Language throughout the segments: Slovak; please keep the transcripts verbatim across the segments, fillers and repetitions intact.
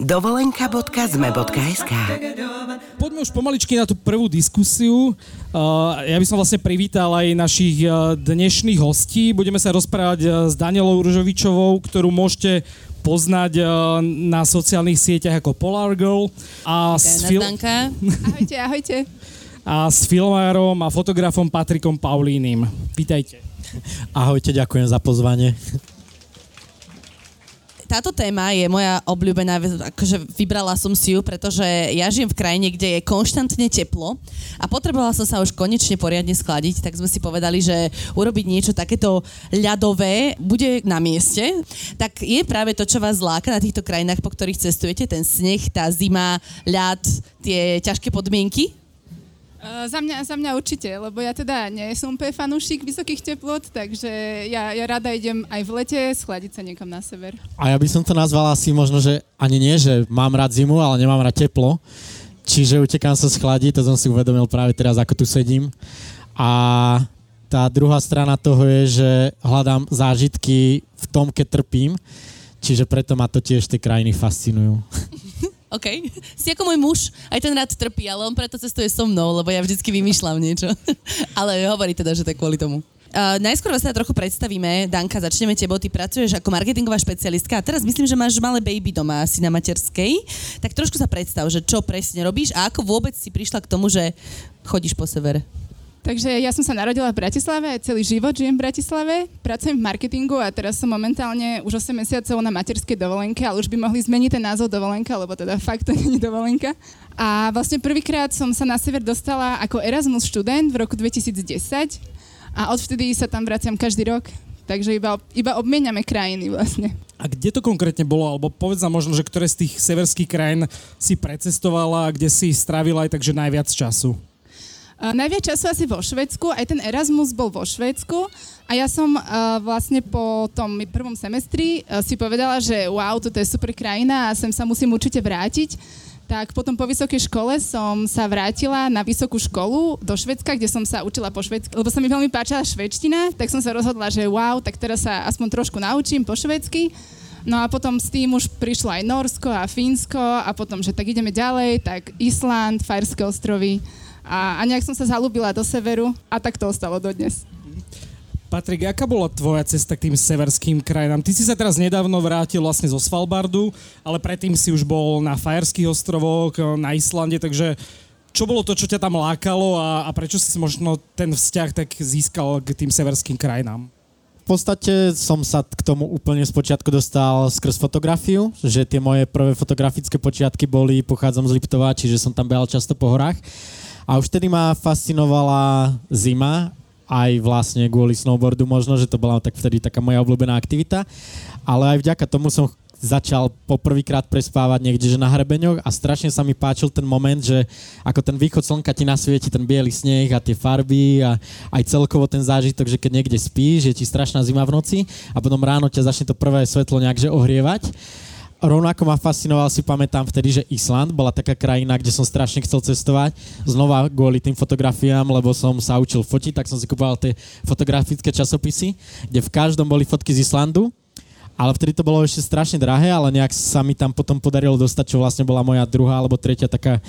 dovolenka bodka zme bodka es ká. Poďme už pomaličky na tú prvú diskusiu. Ja by som vlastne privítal aj našich dnešných hostí. Budeme sa rozprávať s Danielou Ružovičovou, ktorú môžete poznať na sociálnych sieťach ako Polargirl. A s fil- ahojte, ahojte. A s filmárom a fotografom Patrikom Paulínym. Vítajte. Ahojte, ďakujem za pozvanie. Táto téma je moja obľúbená, akože vybrala som si ju, pretože ja žijem v krajine, kde je konštantne teplo a potrebovala som sa už konečne poriadne skladiť, tak sme si povedali, že urobiť niečo takéto ľadové bude na mieste. Tak je práve to, čo vás láka na týchto krajinách, po ktorých cestujete, ten sneh, tá zima, ľad, tie ťažké podmienky? Uh, za, mňa, za mňa určite, lebo ja teda nie som úplne fanúšik vysokých teplot, takže ja, ja rada idem aj v lete schladiť sa niekam na sever. A ja by som to nazvala asi možno, že ani nie, že mám rád zimu, ale nemám rád teplo, čiže utekám sa schladiť, to som si uvedomil práve teraz, ako tu sedím. A tá druhá strana toho je, že hľadám zážitky v tom, keď trpím, čiže preto ma to tiež tie krajiny fascinujú. OK. Si ako môj muž, aj ten rád trpí, ale on preto cestuje so mnou, lebo ja vždycky vymýšľam niečo. Ale hovorí teda, že to je kvôli tomu. Uh, najskôr vás teda trochu predstavíme. Danka, začneme tebou. Ty pracuješ ako marketingová špecialistka a teraz myslím, že máš malé baby doma, asi na materskej. Tak trošku sa predstav, že čo presne robíš a ako vôbec si prišla k tomu, že chodíš po severe. Takže ja som sa narodila v Bratislave, celý život žijem v Bratislave, pracujem v marketingu a teraz som momentálne už osem mesiacov na materskej dovolenke, ale už by mohli zmeniť ten názov dovolenka, lebo teda fakt to nie je dovolenka. A vlastne prvýkrát som sa na sever dostala ako Erasmus študent v roku dvetisícdesať a odvtedy sa tam vraciam každý rok, takže iba, iba obmieniame krajiny vlastne. A kde to konkrétne bolo? Alebo povedz nám možno, že ktoré z tých severských krajín si precestovala a kde si strávila aj takže najviac času? Uh, najviac času asi vo Švédsku, aj ten Erasmus bol vo Švédsku a ja som uh, vlastne po tom prvom semestri uh, si povedala, že wow, toto je super krajina a sem sa musím určite vrátiť. Tak potom po vysokej škole som sa vrátila na vysokú školu do Švédska, kde som sa učila po švédsky, lebo sa mi veľmi páčila švédština, tak som sa rozhodla, že wow, tak teraz sa aspoň trošku naučím po švédsky. No a potom s tým už prišlo aj Norsko a Fínsko a potom, že tak ideme ďalej, tak Island, Faerské ostrovy a, a nejak som sa zaľúbila do severu a tak to ostalo dodnes. Patrik, aká bola tvoja cesta k tým severským krajinám? Ty si sa teraz nedávno vrátil vlastne zo Svalbardu, ale predtým si už bol na Faerských ostrovoch, na Islande, takže čo bolo to, čo ťa tam lákalo a, a prečo si možno ten vzťah tak získal k tým severským krajinám? V podstate som sa k tomu úplne spočiatku dostal skrz fotografiu, že tie moje prvé fotografické počiatky boli, pochádzam z Liptova, čiže som tam behal často po horách a už vtedy ma fascinovala zima, aj vlastne kvôli snowboardu možno, že to bola tak vtedy taká moja obľúbená aktivita, ale aj vďaka tomu som začal poprvýkrát prespávať niekde, že na hrebeňoch a strašne sa mi páčil ten moment, že ako ten východ slnka ti nasvieti ten biely sneh a tie farby a aj celkovo ten zážitok, že keď niekde spíš, je ti strašná zima v noci a potom ráno ťa začne to prvé svetlo nejakže ohrievať. Rovnako ma fascinoval, si pamätám vtedy, že Island bola taká krajina, kde som strašne chcel cestovať. Znova kvôli tým fotografiám, lebo som sa učil fotiť, tak som si kupoval tie fotografické časopisy, kde v každom boli fotky z Islandu. Ale vtedy to bolo ešte strašne drahé, ale nejak sa mi tam potom podarilo dostať, čo vlastne bola moja druhá alebo tretia taká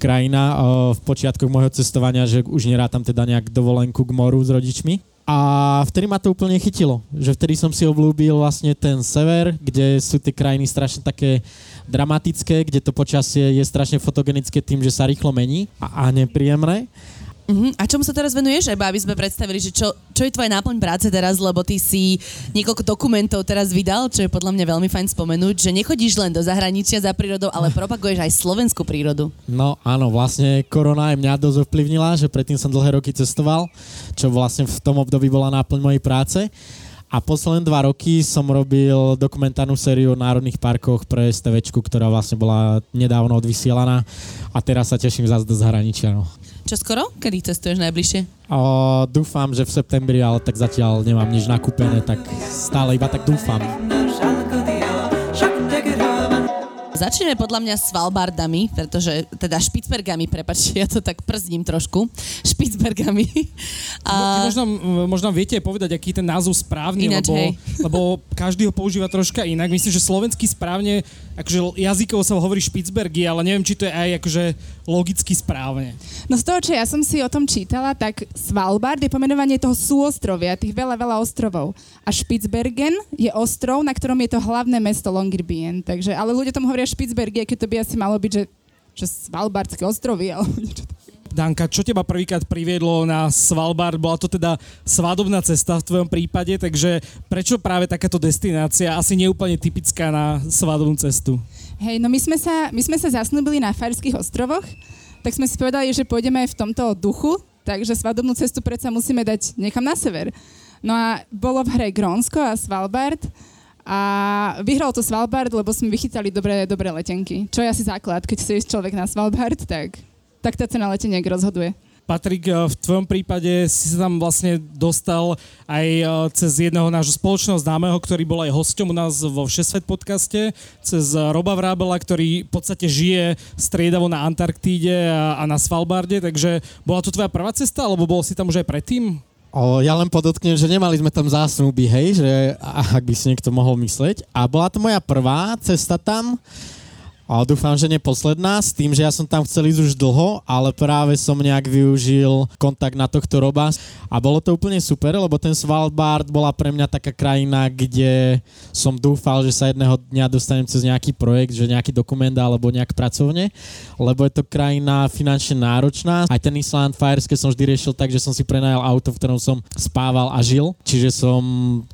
krajina v počiatkoch môjho cestovania, že už nerátam teda nejak dovolenku k moru s rodičmi. A vtedy ma to úplne chytilo, že vtedy som si obľúbil vlastne ten sever, kde sú tie krajiny strašne také dramatické, kde to počasie je strašne fotogenické tým, že sa rýchlo mení a, a nepríjemné. Uh-huh. A čomu sa teraz venuješ, Eba, aby sme predstavili, že čo, čo je tvoja náplň práce teraz, lebo ty si niekoľko dokumentov teraz vydal, čo je podľa mňa veľmi fajn spomenúť, že nechodíš len do zahraničia za prírodou, ale propaguješ aj slovenskú prírodu. No áno, vlastne korona aj mňa dosť ovplyvnila, že predtým som dlhé roky cestoval, čo vlastne v tom období bola náplň mojej práce. A posledné dva roky som robil dokumentárnu sériu o národných parkoch pre es té véčku, ktorá vlastne bola nedávno odvysielaná a teraz sa teším zase do zahraničia. No. Čo skoro? Kedy cestuješ najbližšie? O, dúfam, že v septembri, ale tak zatiaľ nemám nič nakúpené, tak stále iba tak dúfam. Začneme podľa mňa s Svalbardami, pretože teda Špicbergami, prepáčte, ja to tak przním trošku, Špicbergami. A... Možno, možno viete povedať, aký ten názov správne, Ináč, lebo, lebo každý ho používa troška inak. Myslím, že slovenský správne, akože jazykovo sa hovorí Špicbergy, ale neviem, či to je aj akože logicky správne. No z toho, čo ja som si o tom čítala, tak Svalbard je pomenovanie toho súostrovia, tých veľa, veľa ostrovov. A Spitsbergen je ostrov, na ktorom je to hlavné mesto Longyearbyen, takže, ale ľudia tomu hovoria Špicbergy, keď to by asi malo byť, že, že Svalbardské ostrovy, alebo niečo také. Danka, čo teba prvýkrát priviedlo na Svalbard? Bola to teda svadobná cesta v tvojom prípade, takže prečo práve takáto destinácia, asi neúplne typická na svadobnú cestu? Hej, no my sme sa, my sme sa zasnúbili na Faerských ostrovoch, tak sme si povedali, že pôjdeme v tomto duchu, takže svadobnú cestu predsa musíme dať niekam na sever. No a bolo v hre Grónsko a Svalbard, a vyhral to Svalbard, lebo sme vychytali dobré, dobré letenky. Čo je asi základ, keď si ísť človek na Svalbard, tak, tak tá cena leteniek rozhoduje. Patrik, v tvojom prípade si sa tam vlastne dostal aj cez jedného nášho spoločného známeho, ktorý bol aj hosťom u nás vo Všesvet podcaste, cez Roba Vrábela, ktorý v podstate žije striedavo na Antarktíde a, a na Svalbarde, takže bola to tvoja prvá cesta, alebo bol si tam už aj predtým? O, ja len podotknem, že nemali sme tam zásnuby, hej, že ak by si niekto mohol mysleť. A bola to moja prvá cesta tam, a dúfam, že neposledná, s tým, že ja som tam chcel ísť už dlho, ale práve som nejak využil kontakt na tohto Roba a bolo to úplne super, lebo ten Svalbard bola pre mňa taká krajina, kde som dúfal, že sa jedného dňa dostanem cez nejaký projekt, že nejaký dokument alebo nejak pracovne, lebo je to krajina finančne náročná. Aj ten Island Faerské som vždy riešil tak, že som si prenajal auto, v ktorom som spával a žil, čiže som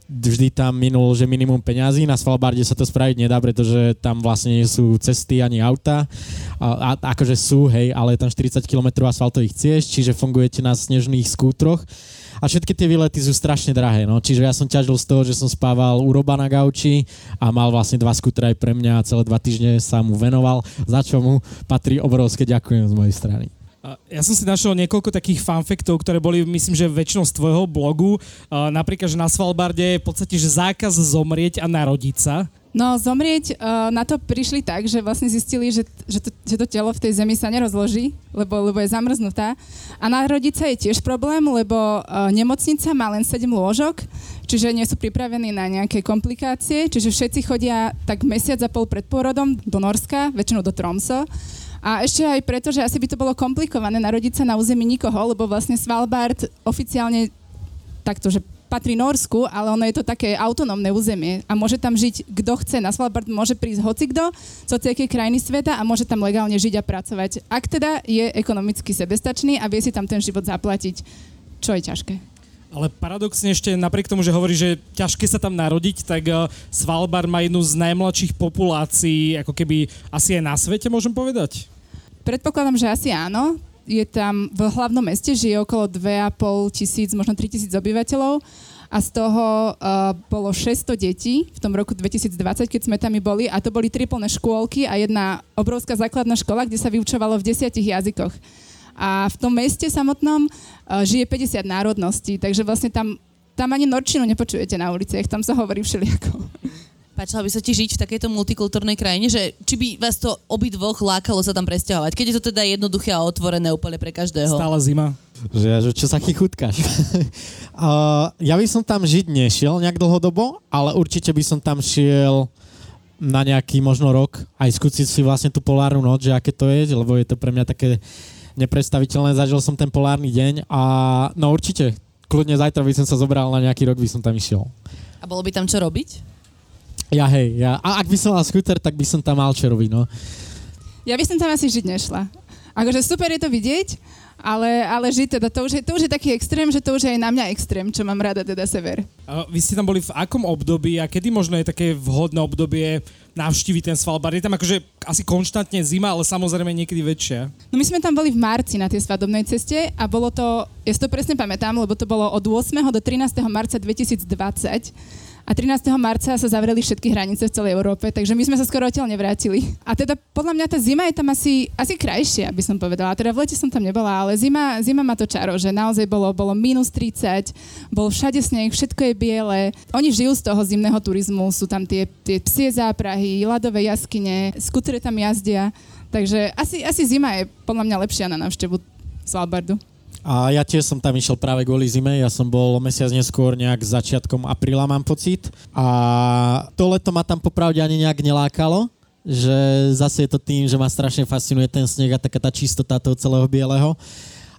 vždy tam minul, že minimum peňazí. Na Svalbarde sa to spraviť nedá, pretože tam vlastne sú cesty ani auta, a, a, akože sú, hej, ale je tam štyridsať kilometrov asfaltových ciest, čiže fungujete na snežných skútroch a všetky tie výlety sú strašne drahé, no, čiže ja som ťažil z toho, že som spával u Roba na gauči a mal vlastne dva skútra aj pre mňa a celé dva týždne sa mu venoval, za čo mu patrí obrovské ďakujem z mojej strany. Ja som si našiel niekoľko takých fanfaktov, ktoré boli, myslím, že väčšinou z tvojho blogu, napríklad, že na Svalbarde je v podstate, že zákaz zomrieť a narodiť sa. No, zomrieť, na to prišli tak, že vlastne zistili, že, že, to, že to telo v tej zemi sa nerozloží, lebo, lebo je zamrznutá. A narodiť sa je tiež problém, lebo nemocnica má len sedem lôžok, čiže nie sú pripravení na nejaké komplikácie, čiže všetci chodia tak mesiac a pol pred pôrodom do Norska, väčšinou do Tromso. A ešte aj preto, že asi by to bolo komplikované narodiť sa na území nikoho, lebo vlastne Svalbard oficiálne takto, že patrí Norsku, ale ono je to také autonómne územie a môže tam žiť kto chce. Na Svalbard môže prísť hocikdo z hociakej krajiny sveta a môže tam legálne žiť a pracovať. Ak teda je ekonomicky sebestačný a vie si tam ten život zaplatiť, čo je ťažké. Ale paradoxne ešte napriek tomu, že hovorí, že ťažké sa tam narodiť, tak Svalbard má jednu z najmladších populácií, ako keby asi aj na svete, môžem povedať. Predpokladám, že asi áno. Je tam v hlavnom meste, žije okolo dva a pol tisíc, možno tri tisíc obyvateľov a z toho uh, bolo šesťsto detí v tom roku dvetisícdvadsať, keď sme tam i boli a to boli tri plné škôlky a jedna obrovská základná škola, kde sa vyučovalo v desiatich jazykoch. A v tom meste samotnom uh, žije päťdesiat národností, takže vlastne tam, tam ani norčinu nepočujete na uliciach, tam sa hovorí všelijako. Páčilo by sa ti žiť v takejto multikultúrnej krajine, že či by vás to obidvoch lákalo sa tam presťahovať, keď je to teda jednoduché a otvorené úplne pre každého? Stále zima. Že, čo sa chychutkáš? uh, ja by som tam žiť nešiel nejak dlhodobo, ale určite by som tam šiel na nejaký možno rok aj skúsiť si vlastne tú polárnu noc, že aké to je, lebo je to pre mňa také nepredstaviteľné. Zažil som ten polárny deň a no určite, kľudne zajtra by som sa zobral na nejaký rok, by som tam išiel. A bolo by tam čo robiť? Ja hej, ja. A ak by som mal skúter, tak by som tam mal čo robiť, no. Ja by som tam asi žiť nešla. Akože super je to vidieť, ale, ale žiť teda, to už, je, to už je taký extrém, že to už je aj na mňa extrém, čo mám rada, teda sever. A vy ste tam boli v akom období a kedy možno je také vhodné obdobie navštíviť ten Svalbard? Je tam akože asi konštantne zima, ale samozrejme niekedy väčšia. No my sme tam boli v marci na tej svadobnej ceste a bolo to, ja si to presne pamätám, lebo to bolo od ôsmeho do trinásteho marca dvetisícdvadsať. A trinásteho marca sa zavreli všetky hranice v celej Európe, takže my sme sa skoro odtiaľ nevrátili. A teda podľa mňa tá zima je tam asi, asi krajšia, by som povedala. Teda v lete som tam nebola, ale zima, zima má to čaro, že naozaj bolo, bolo mínus tridsať, bol všade sneh, všetko je biele. Oni žijú z toho zimného turizmu, sú tam tie, tie psie záprahy, ľadové jaskyne, skutere tam jazdia. Takže asi, asi zima je podľa mňa lepšia na návštevu Svalbardu. A ja tiež som tam išiel práve kvôli zime, ja som bol mesiac neskôr nejak začiatkom apríla, mám pocit. A to leto ma tam popravde ani nejak nelákalo, že zase je to tým, že ma strašne fascinuje ten sneh a taká tá čistota toho celého bieleho.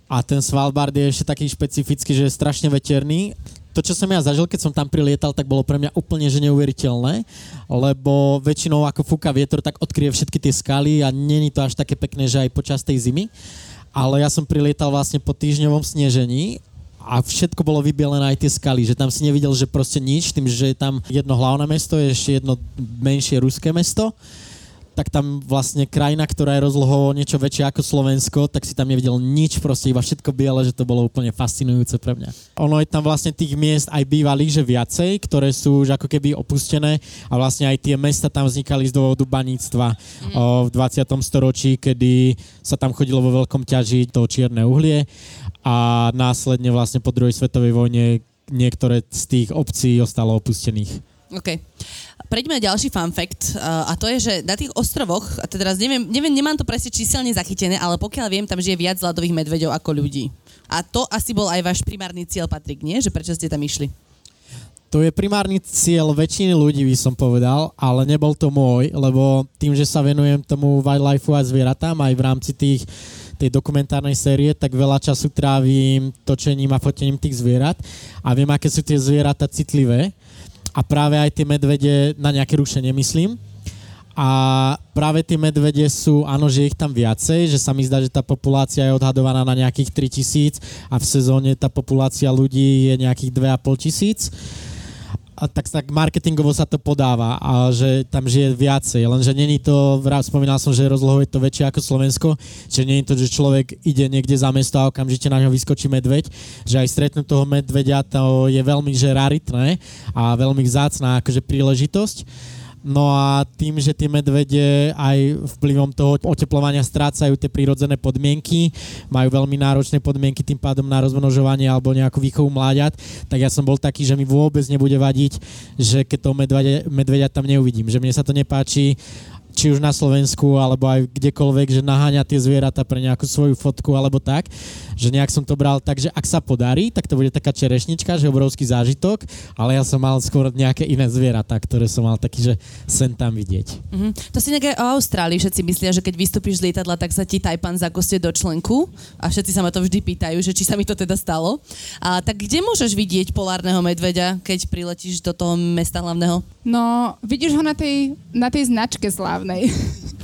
A ten Svalbard je ešte taký špecifický, že je strašne veterný. To, čo som ja zažil, keď som tam prilietal, tak bolo pre mňa úplne že neuveriteľné, lebo väčšinou ako fúka vietor, tak odkryje všetky tie skaly a není to až také pekné, že aj počas tej zimy. Ale ja som prilietal vlastne po týždňovom snežení a všetko bolo vybielené aj tie skaly, že tam si nevidel, že proste nič, tým, že je tam jedno hlavné mesto, je ešte jedno menšie ruské mesto, tak tam vlastne krajina, ktorá je rozlohovo niečo väčšia ako Slovensko, tak si tam nevidel nič, proste iba všetko biele, že to bolo úplne fascinujúce pre mňa. Ono je tam vlastne tých miest aj bývalých, že viacej, ktoré sú už ako keby opustené a vlastne aj tie mesta tam vznikali z dôvodu baníctva mm. o, v dvadsiatom storočí, kedy sa tam chodilo vo veľkom ťažiť to čierne uhlie a následne vlastne po druhej svetovej vojne niektoré z tých obcí ostalo opustených. OK. Prejdeme na ďalší fun fact a to je, že na tých ostrovoch, a teraz neviem, neviem, nemám to presne číselne zachytené, ale pokiaľ viem, tam žije viac ľadových medveďov ako ľudí. A to asi bol aj váš primárny cieľ, Patrik, nie? Že prečo ste tam išli? To je primárny cieľ väčšiny ľudí, by som povedal, ale nebol to môj, lebo tým, že sa venujem tomu wildlifeu a zvieratám aj v rámci tých tej dokumentárnej série, tak veľa času trávim točením a fotením tých zvierat a viem, aké sú tie zvieratá citlivé. A práve aj tie medvede, na nejaké rušenie myslím, a práve tie medvede sú, áno, že ich tam viacej, že sa mi zdá, že tá populácia je odhadovaná na nejakých tri tisíc a v sezóne tá populácia ľudí je nejakých dva a pol tisíc. A tak, tak marketingovo sa to podáva a že tam žije viacej, lenže není to, spomínal som, že rozlohou je to väčšie ako Slovensko, že není to, že človek ide niekde za mesto a okamžite na ňo vyskočí medveď, že aj stretnúť toho medveďa to je veľmi že raritné a veľmi vzácna akože príležitosť. No a tým, že tie medvede aj vplyvom toho oteplovania strácajú tie prírodzené podmienky, majú veľmi náročné podmienky tým pádom na rozmnožovanie alebo nejakú výchovu mláďat, tak ja som bol taký, že mi vôbec nebude vadiť, že keď toho medveďa, medveďa tam neuvidím, že mne sa to nepáči, či už na Slovensku, alebo aj kdekoľvek, že naháňa tie zvieratá pre nejakú svoju fotku, alebo tak, že nejak som to bral tak, že ak sa podarí, tak to bude taká čerešnička, že obrovský zážitok, ale ja som mal skôr nejaké iné zvieratá, ktoré som mal taký, že sem tam vidieť. Mm-hmm. To si nejaké o Austrálii všetci myslia, že keď vystúpiš z lietadla, tak sa ti tajpan zakostie do členku a všetci sa ma to vždy pýtajú, že či sa mi to teda stalo. A tak kde môžeš vidieť polárneho medveďa, keď priletíš do toho mesta hlavného? No, vidíš ho na tej, na tej značke slávnej,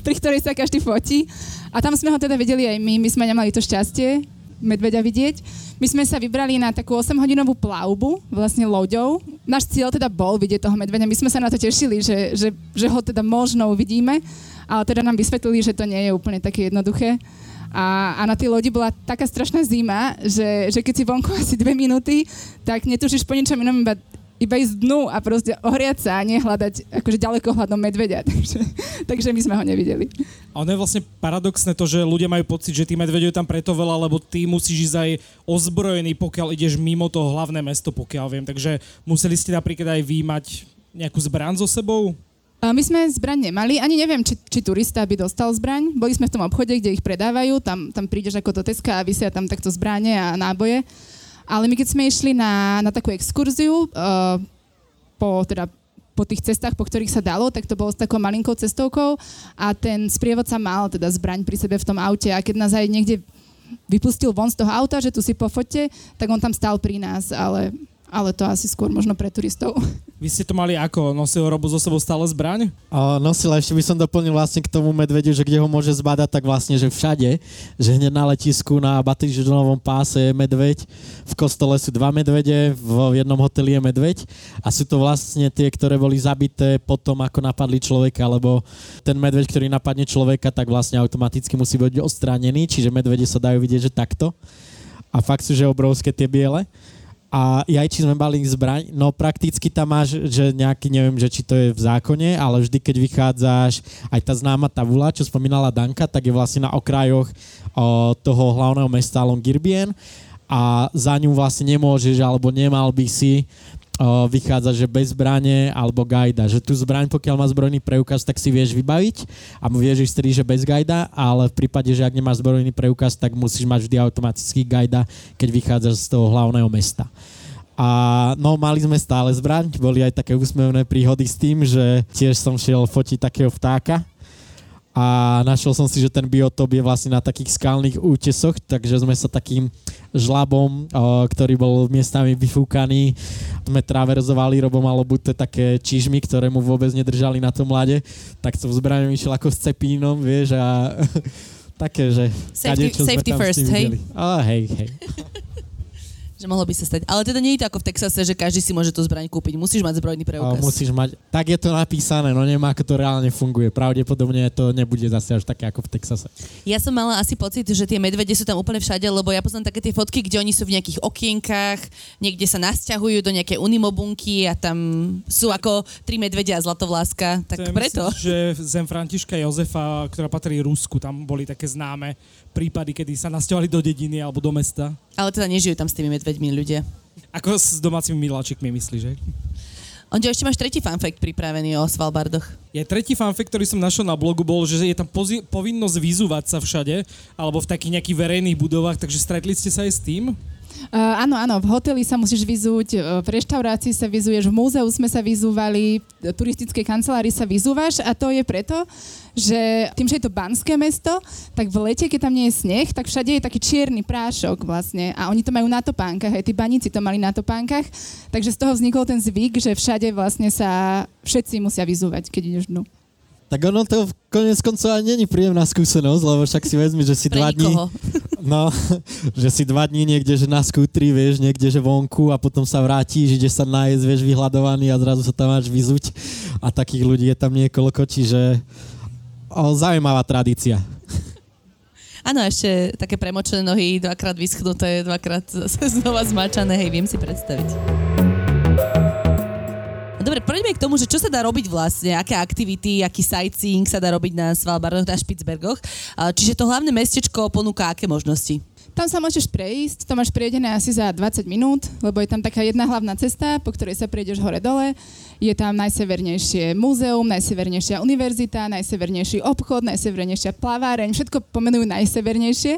pri ktorej sa každý fotí. A tam sme ho teda videli aj my. My sme nemali to šťastie medveďa vidieť. My sme sa vybrali na takú osemhodinovú plavbu, vlastne loďou. Náš cieľ teda bol vidieť toho medveďa. My sme sa na to tešili, že, že, že ho teda možno uvidíme, ale teda nám vysvetlili, že to nie je úplne také jednoduché. A, a na tej lodi bola taká strašná zima, že, že keď si vonku asi dve minúty, tak netužíš po ničom inom, iba, iba ísť dnu a proste ohriať sa a nehľadať akože ďalekohľadom medveďa. Takže, takže my sme ho nevideli. A ono je vlastne paradoxné to, že ľudia majú pocit, že tí medveďov je tam preto veľa, lebo ty musíš ísť aj ozbrojený, pokiaľ ideš mimo to hlavné mesto, pokiaľ viem. Takže museli ste napríklad aj vyjmať nejakú zbraň so sebou? My sme zbraň nemali, ani neviem, či, či turista by dostal zbraň. Boli sme v tom obchode, kde ich predávajú, tam, tam prídeš ako do Teska a vysia tam takto zbrane a náboje. Ale my keď sme išli na, na takú exkurziu, uh, po, teda, po tých cestách, po ktorých sa dalo, tak to bolo s takou malinkou cestovkou a ten sprievodca mal teda zbraň pri sebe v tom aute a keď nás aj niekde vypustil von z toho auta, že tu si pofoťte, tak on tam stál pri nás, ale... Ale to asi skôr možno pre turistov. Vy ste to mali ako? Nosil Robo so sebou stále zbraň? O, nosil, ešte by som doplnil vlastne k tomu medvediu, že kde ho môže zbadať, tak vlastne, že všade. Že hneď na letisku, na Batižinovom páse je medveď, v kostole sú dva medvede, v jednom hoteli je medveď a sú to vlastne tie, ktoré boli zabité potom, ako napadli človeka, lebo ten medveď, ktorý napadne človeka, tak vlastne automaticky musí byť odstránený, čiže medvede sa dajú vidieť, že takto. A fakt sú, že obrovské tie biele. A aj či sme mali zbraň, no prakticky tam máš, že nejaký, neviem, že či to je v zákone, ale vždy, keď vychádzaš, aj tá známa tabula, čo spomínala Danka, tak je vlastne na okrajoch o, toho hlavného mesta Longyearbyen a za ňu vlastne nemôžeš, alebo nemal by si o, vychádzať, že bez zbrane alebo gajda. Že tu zbraň, pokiaľ má zbrojný preukaz, tak si vieš vybaviť a vieš ísť tedy, že bez gajda, ale v prípade, že ak nemáš zbrojný preukaz, tak musíš mať vždy automatický gajda, keď vychádzaš z toho hlavného mesta. A no, mali sme stále zbraň, boli aj také úsmevné príhody s tým, že tiež som šiel fotiť takého vtáka a našiel som si, že ten biotop je vlastne na takých skalných útesoch, takže sme sa takým žlabom, ktorý bol miestami vyfúkaný, sme traverzovali, Robo malo buďte také čižmy, ktoré mu vôbec nedržali na tom ľade, tak som zbraňom išiel ako s cepínom, vieš, a také, že... Safety, kadečo, safety first, hej? Oh, hej, hej. Že mohlo by sa stať. Ale teda nie je to ako v Texase, že každý si môže tú zbraň kúpiť. Musíš mať zbrojný preukaz. O, musíš mať. Tak je to napísané, no neviem, ako to reálne funguje. Pravdepodobne to nebude zase až také ako v Texase. Ja som mala asi pocit, že tie medvede sú tam úplne všade, lebo ja poznám také tie fotky, kde oni sú v nejakých okienkách, niekde sa nasťahujú do nejakej unimobunky a tam sú ako tri medvedia a zlatovláska. Tak to preto. Myslím, že zem Františka Jozefa, ktorá patrí Rusku, tam boli také známe prípady, kedy sa nasťahovali do dediny alebo do mesta. Ale teda nežijú tam s tými medveďmi ľudia. Ako s domácimi miláčikmi myslíš, že? Onde, ešte máš tretí fanfakt pripravený o Svalbardoch. Ja, tretí fanfakt, ktorý som našiel na blogu, bol, že je tam pozi- povinnosť vyzúvať sa všade, alebo v takých nejakých verejných budovách, takže stretli ste sa aj s tým? Uh, áno, áno, v hoteli sa musíš vyzúť, v reštaurácii sa vyzuješ, v múzeu sme sa vyzúvali, v turistickej kancelárii sa vyzúvaš a to je preto, že tým, že je to banské mesto, tak v lete, keď tam nie je sneh, tak všade je taký čierny prášok vlastne a oni to majú na topánkach, aj tí baníci to mali na topánkach, takže z toho vznikol ten zvyk, že všade vlastne sa všetci musia vyzúvať, keď ideš dnu. Tak ono to koniec koncov ani není príjemná skúsenosť, lebo však si vezmi, že si dva dní, no, že si dva dní niekde, že na skútri, vieš, niekde, že vonku a potom sa vrátiš, ideš sa nájsť, vieš, vyhľadovaný a zrazu sa tam máš vyzuť a takých ľudí je tam niekoľko, čiže o, zaujímavá tradícia. Áno, ešte také premočené nohy, dvakrát vyschnuté, dvakrát znova zmačané, hej, viem si predstaviť. Dobre, poďme k tomu, že čo sa dá robiť vlastne, aké aktivity, aký sightseeing sa dá robiť na Svalbardoch, na Špicbergoch. Čiže to hlavné mestečko ponúka aké možnosti? Tam sa môžeš prejsť, to máš prejedené asi za dvadsať minút, lebo je tam taká jedna hlavná cesta, po ktorej sa prejdeš hore-dole. Je tam najsevernejšie múzeum, najsevernejšia univerzita, najsevernejší obchod, najsevernejšia plaváreň, všetko pomenujú najsevernejšie.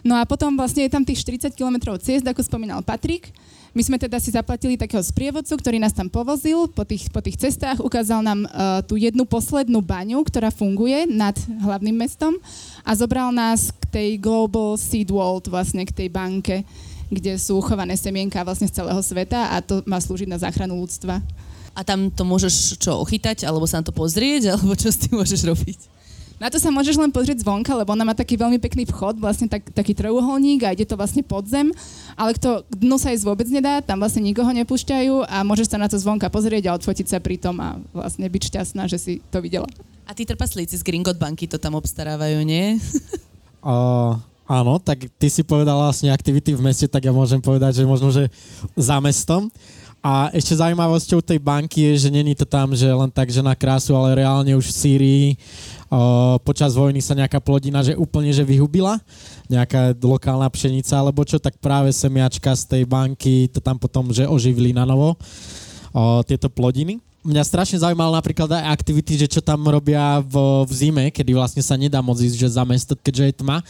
No a potom vlastne je tam tých štyridsať kilometrov ciest, ako spomínal Patrik. My sme teda si zaplatili takého sprievodcu, ktorý nás tam povozil po tých, po tých cestách, ukázal nám uh, tú jednu poslednú baňu, ktorá funguje nad hlavným mestom a zobral nás k tej Global Seed Vault, vlastne k tej banke, kde sú chované semienka vlastne z celého sveta a to má slúžiť na záchranu ľudstva. A tam to môžeš čo ochytať, alebo sa na to pozrieť, alebo čo s tým môžeš robiť? Na to sa môžeš len pozrieť zvonka, lebo ona má taký veľmi pekný vchod, vlastne tak, taký trojuholník a ide to vlastne pod zem, ale kto dnu sa ísť vôbec nedá, tam vlastne nikoho nepúšťajú a môžeš sa na to zvonka pozrieť a odfotiť sa pri tom a vlastne byť šťastná, že si to videla. A tí trpaslíci z Gringot banky to tam obstarávajú, nie? uh, áno, tak ty si povedala vlastne aktivity v meste, tak ja môžem povedať, že možno, že za mestom. A ešte zaujímavosťou tej banky je, že není to tam, že len tak, že na krásu, ale reálne už v Sýrii o, počas vojny sa nejaká plodina, že úplne, že vyhubila, nejaká lokálna pšenica, alebo čo, tak práve semiačka z tej banky to tam potom, že oživili na novo o, tieto plodiny. Mňa strašne zaujímalo napríklad aj aktivity, že čo tam robia v, v zime, kedy vlastne sa nedá moc ísť, že za mesto, keďže je tma.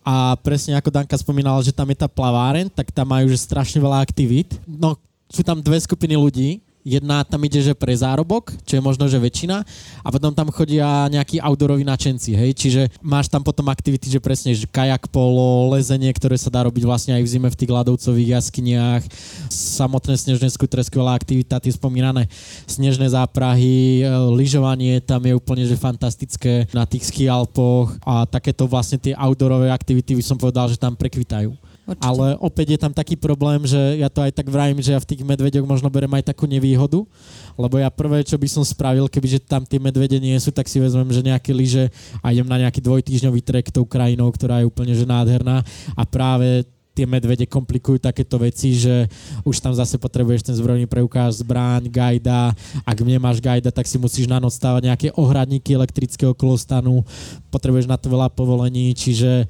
A presne ako Danka spomínala, že tam je tá plaváren, tak tam majú že strašne veľa aktivít. No, sú tam dve skupiny ľudí. Jedna tam ide, že pre zárobok, čo je možno, že väčšina. A potom tam chodia nejakí outdooroví nadšenci, hej. Čiže máš tam potom aktivity, že presne, že kajak, polo, lezenie, ktoré sa dá robiť vlastne aj v zime v tých ľadovcových jaskyniach. Samotné snežné skútre, skvelá aktivita, tie spomínané snežné záprahy, lyžovanie, tam je úplne, že fantastické na tých skialpoch. A takéto vlastne tie outdoorové aktivity by som povedal, že tam prekvitajú. Určite. Ale opäť je tam taký problém, že ja to aj tak vravím, že ja v tých medveďoch možno berem aj takú nevýhodu, lebo ja prvé, čo by som spravil, kebyže tam tie medvede nie sú, tak si vezmem, že nejaké lyže a idem na nejaký dvojtýždňový trek tou krajinou, ktorá je úplne že nádherná a práve tie medvede komplikujú takéto veci, že už tam zase potrebuješ ten zbrojný preukaz, zbraň, gajda. Ak nemáš gajda, tak si musíš na noc stávať nejaké ohradníky elektrického okolo stanu. Potrebuješ na to veľa povolení, čiže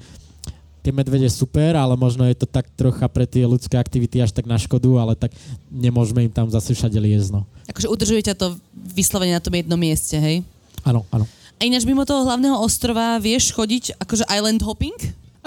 tie medvede super, ale možno je to tak trocha pre tie ľudské aktivity až tak na škodu, ale tak nemôžeme im tam zase všade liezť, no. Akože udržuje ťa to vyslovene na tom jednom mieste, hej? Áno, áno. A ináč mimo toho hlavného ostrova vieš chodiť akože island hopping?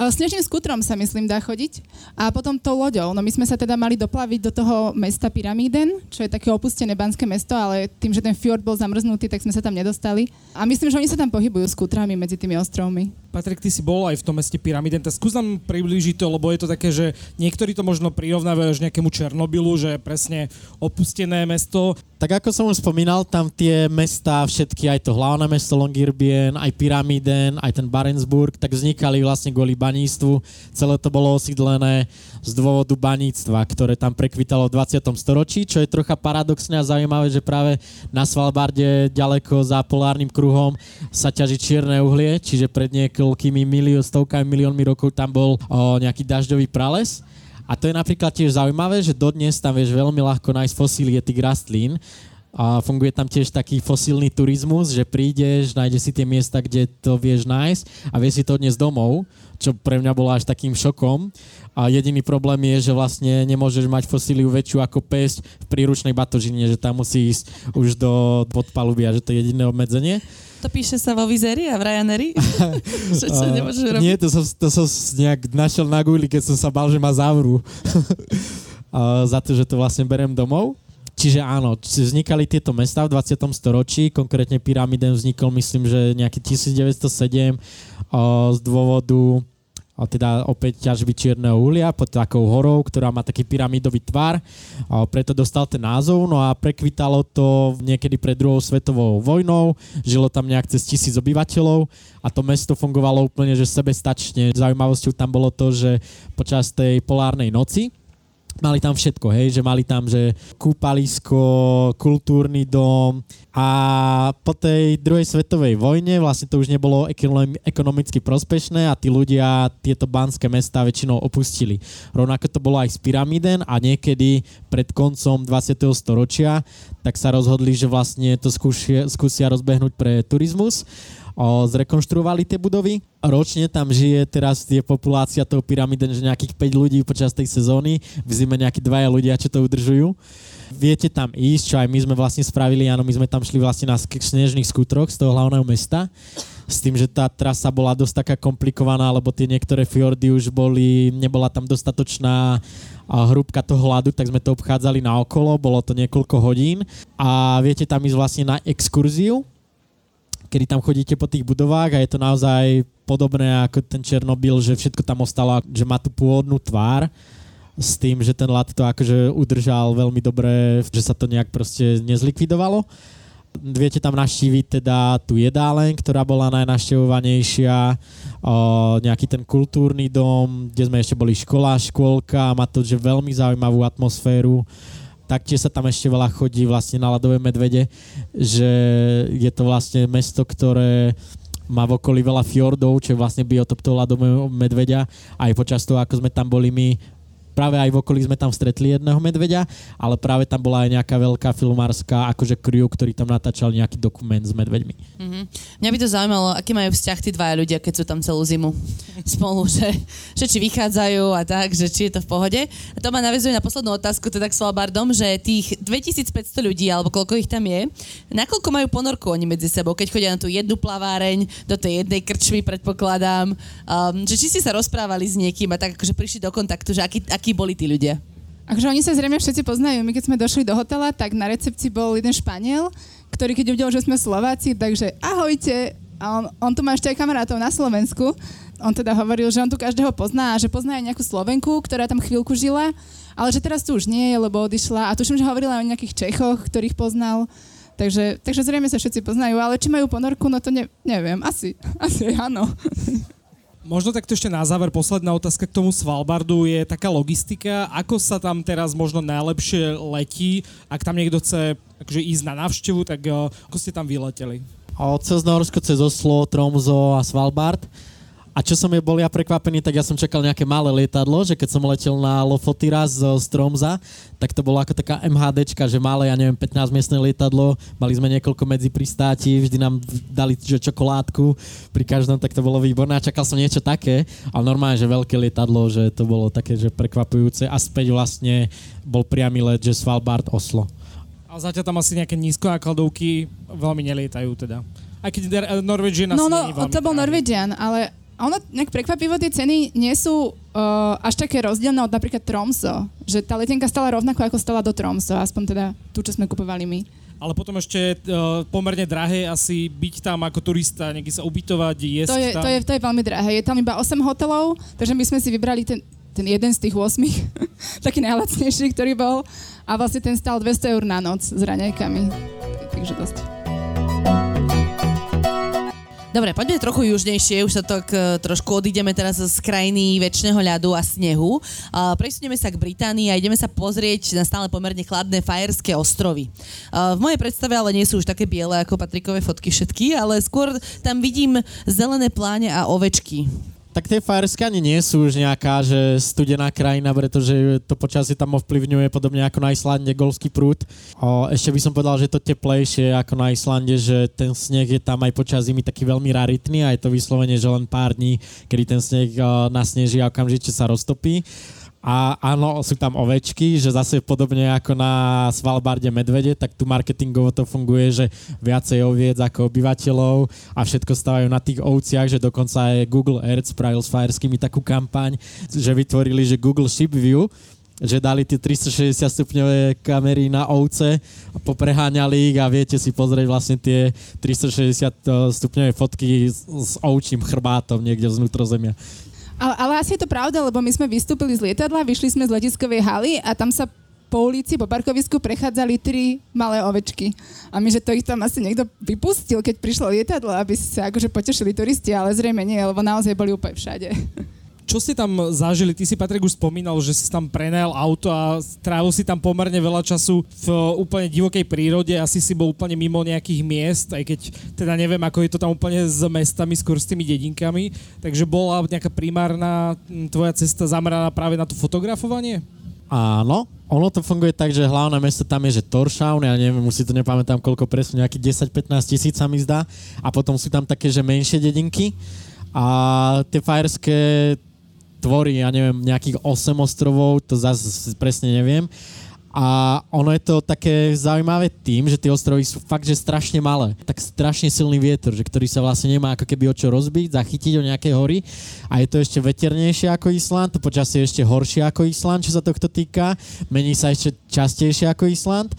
Snežným skútrom sa, myslím, dá chodiť. A potom tou loďou. No my sme sa teda mali doplaviť do toho mesta Pyramiden, čo je také opustené banské mesto, ale tým, že ten fjord bol zamrznutý, tak sme sa tam nedostali. A myslím, že oni sa tam pohybujú skútrami medzi tými ostrovmi. Patrik, ty si bol aj v tom meste Pyramiden. Tak skús nám priblížiť to, lebo je to také, že niektorí to možno prirovnávajú až nejakému Černobylu, že presne opustené mesto. Tak ako som už spomínal, tam tie mestá všetky, aj to hlavné mesto Longyearbyen, aj Pyramiden, aj ten Barentsburg, tak vznikali vlastne kvôli baníctvu. Celé to bolo osídlené z dôvodu baníctva, ktoré tam prekvitalo v dvadsiatom storočí, čo je trocha paradoxné a zaujímavé, že práve na Svalbarde, ďaleko za polárnym kruhom, sa ťaží čierne uhlie, čiže pred niekoľkými milió, stovkami miliónmi rokov tam bol o, nejaký dažďový prales. A to je napríklad tiež zaujímavé, že dodnes tam vieš veľmi ľahko nájsť fosílie tých rastlín. A funguje tam tiež taký fosílny turizmus, že prídeš, nájdeš si tie miesta, kde to vieš nájsť a vieš si to odniesť domov, čo pre mňa bolo až takým šokom. A jediný problém je, že vlastne nemôžeš mať fosíliu väčšiu ako päsť v príručnej batožine, že tam musí ísť už do podpalubia, že to je jediné obmedzenie. To píše sa vo Vizeri a v Ryanairi? Čo čo nemôžeš robiť? Nie, to som, to som nejak našiel na Google, keď som sa bal, že ma zavrú. Za to, že to vlastne berem domov. Čiže áno, vznikali tieto mestá v dvadsiatom storočí, konkrétne Pyramiden vznikol, myslím, že nejaký devätnásťstosedem o, z dôvodu o, teda opäť ťažby čierneho uhlia pod takou horou, ktorá má taký pyramidový tvar, o, preto dostal ten názov, no a prekvitalo to niekedy pred druhou svetovou vojnou, žilo tam nejak cez tisíc obyvateľov a to mesto fungovalo úplne, že sebestačne. Zaujímavosťou tam bolo to, že počas tej polárnej noci mali tam všetko, hej, že mali tam, že kúpalisko, kultúrny dom a po tej druhej svetovej vojne vlastne to už nebolo ekonomicky prospešné a tí ľudia tieto banské mestá väčšinou opustili. Rovnako to bolo aj s Pyramiden a niekedy pred koncom dvadsiateho storočia tak sa rozhodli, že vlastne to skúšia, skúsia rozbehnúť pre turizmus. zrekonštruovali tie budovy. Ročne tam žije, teraz je populácia toho Pyramiden, že nejakých päť ľudí počas tej sezóny, v zime nejakí dvaja ľudia, čo to udržujú. Viete tam ísť, čo aj my sme vlastne spravili, áno, my sme tam šli vlastne na snežných skútroch z toho hlavného mesta, s tým, že tá trasa bola dosť taká komplikovaná, lebo tie niektoré fjordy už boli, nebola tam dostatočná hrúbka toho ľadu, tak sme to obchádzali naokolo, bolo to niekoľko hodín a viete tam ísť vlastne na exkurziu, kedy tam chodíte po tých budovách a je to naozaj podobné ako ten Černobyl, že všetko tam ostalo, že má tú pôvodnú tvár, s tým, že ten ľad to akože udržal veľmi dobre, že sa to nejak proste nezlikvidovalo. Viete tam navštíviť teda tú jedáleň, ktorá bola najnavštevovanejšia, nejaký ten kultúrny dom, kde sme ešte boli škola, škôlka, má to že veľmi zaujímavú atmosféru. Taktiež sa tam ešte veľa chodí vlastne na ľadové medvede, že je to vlastne mesto, ktoré má v okolí veľa fjordov, čo je vlastne biotop toho ľadového medveďa. Aj počas toho, ako sme tam boli my, práve aj v okolí sme tam stretli jedného medveďa, ale práve tam bola aj nejaká veľká filmárska akože crew, ktorý tam natáčal nejaký dokument s medveďmi. Mm-hmm. Mňa by to zaujímalo, aký majú vzťah tí dvaja ľudia, keď sú tam celú zimu spolu, že, že či vychádzajú a tak, že či je to v pohode. A to ma navezuje na poslednú otázku, teda k Svalbardom, že tých dvetisícpäťsto ľudí, alebo koľko ich tam je, nakoľko majú ponorku oni medzi sebou, keď chodia na tú jednu plaváreň, do tej jednej krčmy, predpokladám, um, že či ste sa rozprávali s niekým a tak akože prišli do kontaktu, že aký, aký boli tí ľudia? Akože oni sa zrejme všetci poznajú. My keď sme došli do hotela, tak na recepcii bol jeden Španiel, ktorý keď uvidel, že sme Slováci, takže ahojte. A on, on tu má ešte aj kamarátov na Slovensku. On teda hovoril, že on tu každého pozná a že pozná aj nejakú Slovenku, ktorá tam chvíľku žila, ale že teraz tu už nie je, lebo odišla. A tuším, že hovorila aj o nejakých Čechoch, ktorých poznal. Takže, takže zrejme sa všetci poznajú, ale či majú ponorku, no to ne, neviem. Asi, asi áno. Možno takto ešte na záver, posledná otázka k tomu Svalbardu je taká logistika. Ako sa tam teraz možno najlepšie letí? Ak tam niekto chce akože ísť na návštevu, tak uh, ako ste tam vyleteli? O, cez Norsko, cez Oslo, Tromso a Svalbard. A čo som je bol ja prekvapený, tak ja som čakal nejaké malé lietadlo, že keď som letel na Lofotyra z, z Tromsa, tak to bolo ako taká MHDčka, že malé, ja neviem, pätnásťmiestne lietadlo, mali sme niekoľko medzi pristátí, vždy nám dali že, čokoládku pri každom, tak to bolo výborné a čakal som niečo také, ale normálne, že veľké lietadlo, že to bolo také, že prekvapujúce a späť vlastne bol priamy let, že Svalbard, Oslo. A zatiaľ tam asi nejaké nízkonákladovky veľmi nelietajú teda. Aj keď Norwegian asi nie je veľmi. No, no, to bol Norwegian, ale a ono, nejak prekvapivo, tie ceny nie sú uh, až také rozdielne od napríklad Tromso. Že tá letenka stala rovnako, ako stala do Tromso. Aspoň teda tú, čo sme kupovali my. Ale potom ešte uh, pomerne drahé asi byť tam ako turista, niekde sa ubytovať, jesť to je, tam. To je, to je veľmi drahé. Je tam iba osem hotelov, takže my sme si vybrali ten, ten jeden z tých osem, taký najlacnejší, ktorý bol. A vlastne ten stál dvesto eur na noc s raňajkami. Takže dosť. Dobre, poďme trochu južnejšie, už sa tak uh, trošku odídeme teraz z krajiny väčšného ľadu a snehu. Uh, presunieme sa k Británii a ideme sa pozrieť na stále pomerne chladné Faerské ostrovy. Uh, v mojej predstave ale nie sú už také biele ako Patrikové fotky všetky, ale skôr tam vidím zelené pláne a ovečky. Tak tie Faerské ani nie sú už nejaká že studená krajina, pretože to počasie tam ovplyvňuje podobne ako na Islande golfský prúd. O, ešte by som povedal, že je to teplejšie ako na Islande, že ten sneh je tam aj počas zimy taký veľmi raritný a je to vyslovene, že len pár dní, kedy ten sneh nasneží a okamžite sa roztopí. A áno, sú tam ovečky, že zase podobne ako na Svalbarde medvede, tak tu marketingovo to funguje, že viacej oviec ako obyvateľov a všetko stavajú na tých ovciach, že dokonca aj Google Earth spravil s Faerskými takú kampaň, že vytvorili, že Google Ship View, že dali tie tristošesťdesiat stupňové kamery na ovce a popreháňali ich a viete si pozrieť vlastne tie tristošesťdesiat stupňové fotky s ovčím chrbátom niekde vnútrozemia. Ale, ale asi je to pravda, lebo my sme vystúpili z lietadla, vyšli sme z letiskovej haly a tam sa po ulici, po parkovisku prechádzali tri malé ovečky. A my, že to ich tam asi niekto vypustil, keď prišlo lietadlo, aby sa akože potešili turisti, ale zrejme nie, lebo naozaj boli úplne všade. Čo ste tam zažili? Ty si, Patrik, už spomínal, že si tam prenajal auto a trávil si tam pomerne veľa času v úplne divokej prírode. Asi si bol úplne mimo nejakých miest, aj keď teda neviem, ako je to tam úplne s mestami, skôr s tými dedinkami. Takže bola nejaká primárna tvoja cesta zameraná práve na to fotografovanie? Áno. Ono to funguje tak, že hlavné mesto tam je, že Tórshavn, ja neviem, už si to nepamätám koľko presne, nejaký desať až pätnásť tisíc sa mi zdá. A potom sú tam také, že menšie dedinky a tie fajerské tvorí, ja neviem, nejakých osem ostrovov, to zase presne neviem. A ono je to také zaujímavé tým, že tie ostrovy sú fakt, že strašne malé. Tak strašne silný vietor, že ktorý sa vlastne nemá ako keby o čo rozbiť, zachytiť o nejakej hory. A je to ešte veternejšie ako Island, to počasie je ešte horšie ako Island, čo sa tohto týka. Mení sa ešte častejšie ako Island.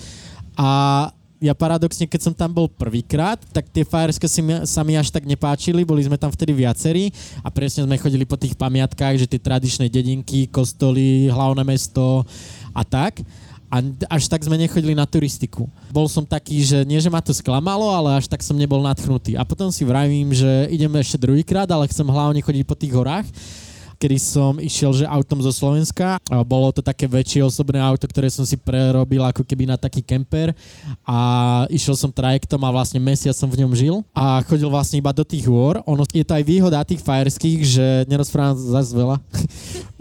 A ja paradoxne, keď som tam bol prvýkrát, tak tie Faerské sa mi až tak nepáčili, boli sme tam vtedy viacerí a presne sme chodili po tých pamiatkách, že tie tradičné dedinky, kostoly, hlavné mesto a tak. A až tak sme nechodili na turistiku. Bol som taký, že nie, že ma to sklamalo, ale až tak som nebol nadchnutý. A potom si vravím, že idem ešte druhýkrát, ale chcem hlavne chodiť po tých horách. Kedy som išiel, že autom zo Slovenska. A bolo to také väčšie osobné auto, ktoré som si prerobil ako keby na taký kemper. A išiel som trajektom a vlastne mesiac som v ňom žil. A chodil vlastne iba do tých hôr. Ono je to aj výhoda tých fajerských, že nerozprávam zase veľa.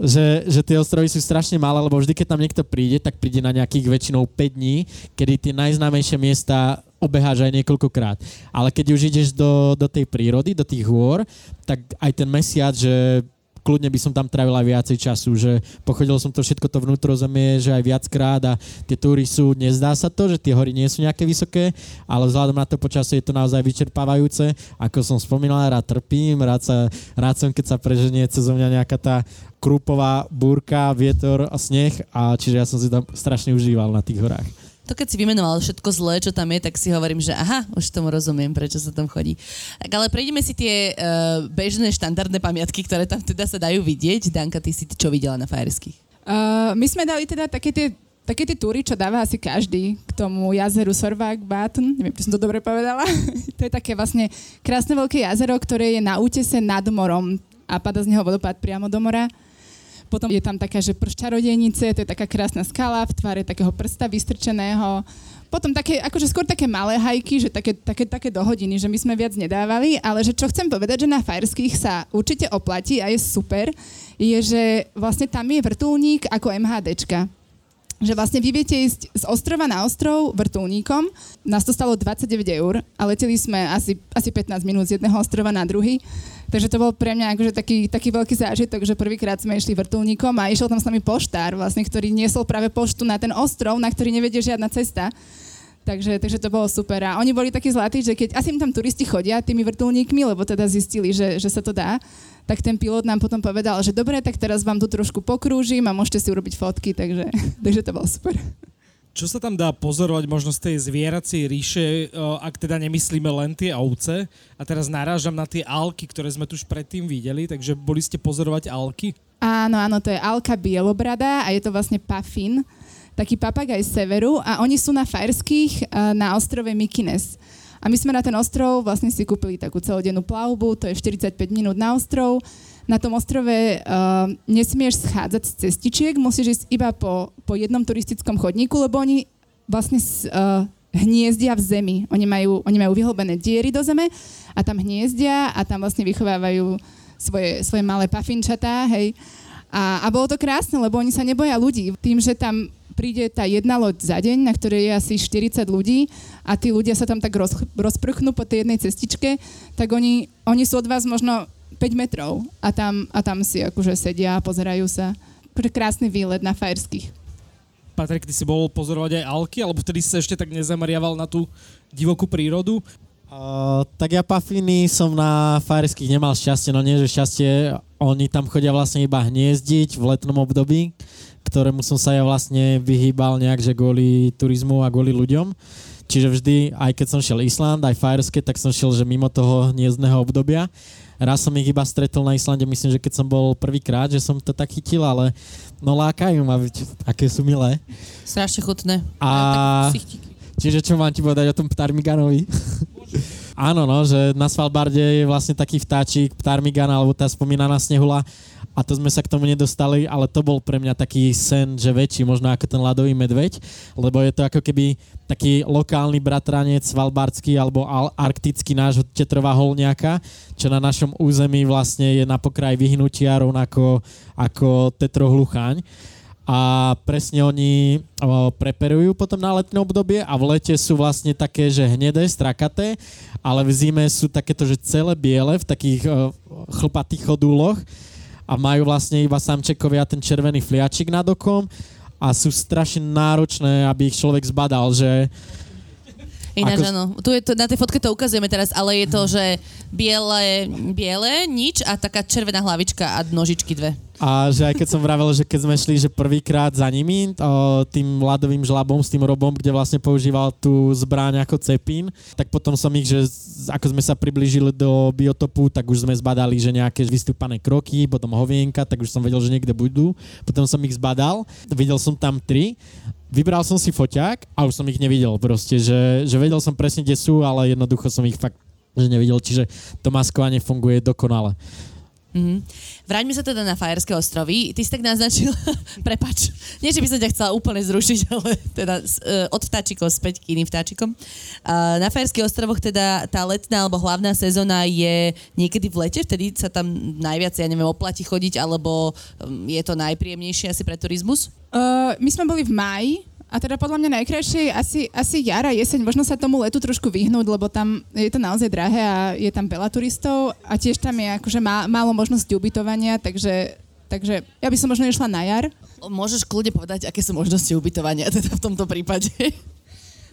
Že, že tie ostrovy sú strašne malé, lebo vždy, keď tam niekto príde, tak príde na nejakých väčšinou päť dní, kedy tie najznámejšie miesta obeháš aj niekoľkokrát. Ale keď už ideš do, do tej prírody, do tých hôr, tak aj ten mesiac, že kľudne by som tam trávil aj viacej času, že pochodil som to všetko to vnútrozemie, že aj viackrát a tie túry sú, nezdá sa to, že tie hory nie sú nejaké vysoké, ale vzhľadom na to počasie je to naozaj vyčerpávajúce. Ako som spomínal, rád trpím, rád, sa, rád som, keď sa preženie cez mňa nejaká tá krúpová búrka, vietor a sneh, a čiže ja som si tam strašne užíval na tých horách. To keď si vymenoval všetko zlé, čo tam je, tak si hovorím, že aha, už tomu rozumiem, prečo sa tam chodí. Tak ale prejdeme si tie uh, bežné štandardné pamiatky, ktoré tam teda sa dajú vidieť. Danka, ty si čo videla na fajerských? Uh, my sme dali teda také tie, také tie túry, čo dáva asi každý k tomu jazeru Sorvák Bátn. Neviem, či som to dobre povedala. To je také vlastne krásne veľké jazero, ktoré je na útese nad morom a pada z neho vodopád priamo do mora. Potom je tam taká, že prščarodejnice, to je taká krásna skala v tvare takého prsta vystrčeného. Potom také, akože skôr také malé hajky, že také, také, také dohodiny, že my sme viac nedávali, ale že čo chcem povedať, že na fajerských sa určite oplatí a je super, je, že vlastne tam je vrtuľník ako MHDčka. Že vlastne vy viete ísť z ostrova na ostrov vrtuľníkom. Nás to stalo dvadsaťdeväť eur a leteli sme asi, asi pätnásť minút z jedného ostrova na druhý. Takže to bol pre mňa akože taký, taký veľký zážitok, že prvýkrát sme išli vrtuľníkom a išiel tam s nami poštár, vlastne, ktorý niesol práve poštu na ten ostrov, na ktorý nevedie žiadna cesta. Takže, takže to bolo super. A oni boli takí zlatí, že keď asi im tam turisti chodia tými vrtuľníkmi, lebo teda zistili, že, že sa to dá, tak ten pilot nám potom povedal, že dobre, tak teraz vám tu trošku pokrúžim a môžete si urobiť fotky, takže, takže to bolo super. Čo sa tam dá pozorovať možno z tej zvieracej ríše, ak teda nemyslíme len tie ovce? A teraz narážam na tie alky, ktoré sme tu už predtým videli, takže boli ste pozorovať alky? Áno, áno, to je alka bielobrada a je to vlastne pafín, taký papagaj z severu, a oni sú na Fajerských na ostrove Mykines. A my sme na ten ostrov vlastne si kúpili takú celodennú plavbu, to je štyridsaťpäť minút na ostrov. Na tom ostrove uh, nesmieš schádzať z cestičiek, musíš ísť iba po, po jednom turistickom chodníku, lebo oni vlastne uh, hniezdia v zemi. Oni majú, oni majú vyhlbené diery do zeme a tam hniezdia a tam vlastne vychovávajú svoje, svoje malé pafinčatá, hej. A, a bolo to krásne, lebo oni sa neboja ľudí. Tým, že tam príde tá jedna loď za deň, na ktorej je asi štyridsať ľudí a tí ľudia sa tam tak roz, rozprchnú po tej jednej cestičke, tak oni, oni sú od vás možno päť metrov a tam, a tam si akože sedia a pozerajú sa. Krásny výlet na Fajerských. Patrik, ty si bol pozorovať aj alky, alebo vtedy si sa ešte tak nezamariaval na tú divokú prírodu? Uh, tak ja pafiny som na Fajerských nemal šťastie, no nie, že šťastie, oni tam chodia vlastne iba hniezdiť v letnom období, ktorému som sa ja vlastne vyhýbal nejak, že kvôli turizmu a kvôli ľuďom. Čiže vždy, aj keď som šiel Island, aj Fajerské, tak som šiel, že mimo toho hniezdného obdobia. Raz som ich iba stretol na Islande, myslím, že keď som bol prvýkrát, že som to tak chytil, ale no lákajú ma, aké sú milé. Strašne chutné. A čiže čo mám ti povedať o tom ptarmiganovi? Áno, no, že na Svalbarde je vlastne taký vtáčik, ptarmigan, alebo tá spomínaná snehula. A to sme sa k tomu nedostali, ale to bol pre mňa taký sen, že väčší, možno ako ten ľadový medveď, lebo je to ako keby taký lokálny bratranec svalbardský alebo arktický nášho tetrova holňaka, čo na našom území vlastne je na pokraji vyhnutia rovnako ako tetrohlucháň. A a presne oni preperujú potom na letné obdobie a v lete sú vlastne také, že hnedé, strakaté, ale v zime sú takéto, že celé biele v takých chlpatých chodúloch a majú vlastne iba samčekovia ten červený fliačik nad okom a sú strašne náročné, aby ich človek zbadal, že... Ináč ako... áno. Tu je to, na tej fotke to ukazujeme teraz, ale je to, že biele, biele, nič a taká červená hlavička a nožičky dve. A že aj keď som vravel, že keď sme šli, že prvýkrát za nimi, tým ľadovým žlabom s tým Robom, kde vlastne používal tú zbráň ako cepín, tak potom som ich, že ako sme sa priblížili do biotopu, tak už sme zbadali, že nejaké vystúpané kroky, potom hovienka, tak už som vedel, že niekde budú. Potom som ich zbadal, videl som tam tri, vybral som si foťák a už som ich nevidel proste, že, že vedel som presne, kde sú, ale jednoducho som ich fakt že nevidel, čiže to maskovanie funguje dokonale. Mm-hmm. Vráťme sa teda na Faerské ostrovy. Ty si tak naznačil, prepač, nie, že by som ťa chcela úplne zrušiť, ale teda od vtáčikov späť k iným vtáčikom. Na Faerských ostrovoch teda tá letná alebo hlavná sezóna je niekedy v lete, vtedy sa tam najviac, ja neviem, oplatí chodiť, alebo je to najpríjemnejšie asi pre turizmus? Uh, my sme boli v máji. A teda podľa mňa najkrajšie je asi, asi jara, jeseň, možno sa tomu letu trošku vyhnúť, lebo tam je to naozaj drahé a je tam veľa turistov a tiež tam je akože má, málo možnosť ubytovania, takže, takže ja by som možno išla na jar. Môžeš kľudne povedať, aké sú možnosti ubytovania teda v tomto prípade?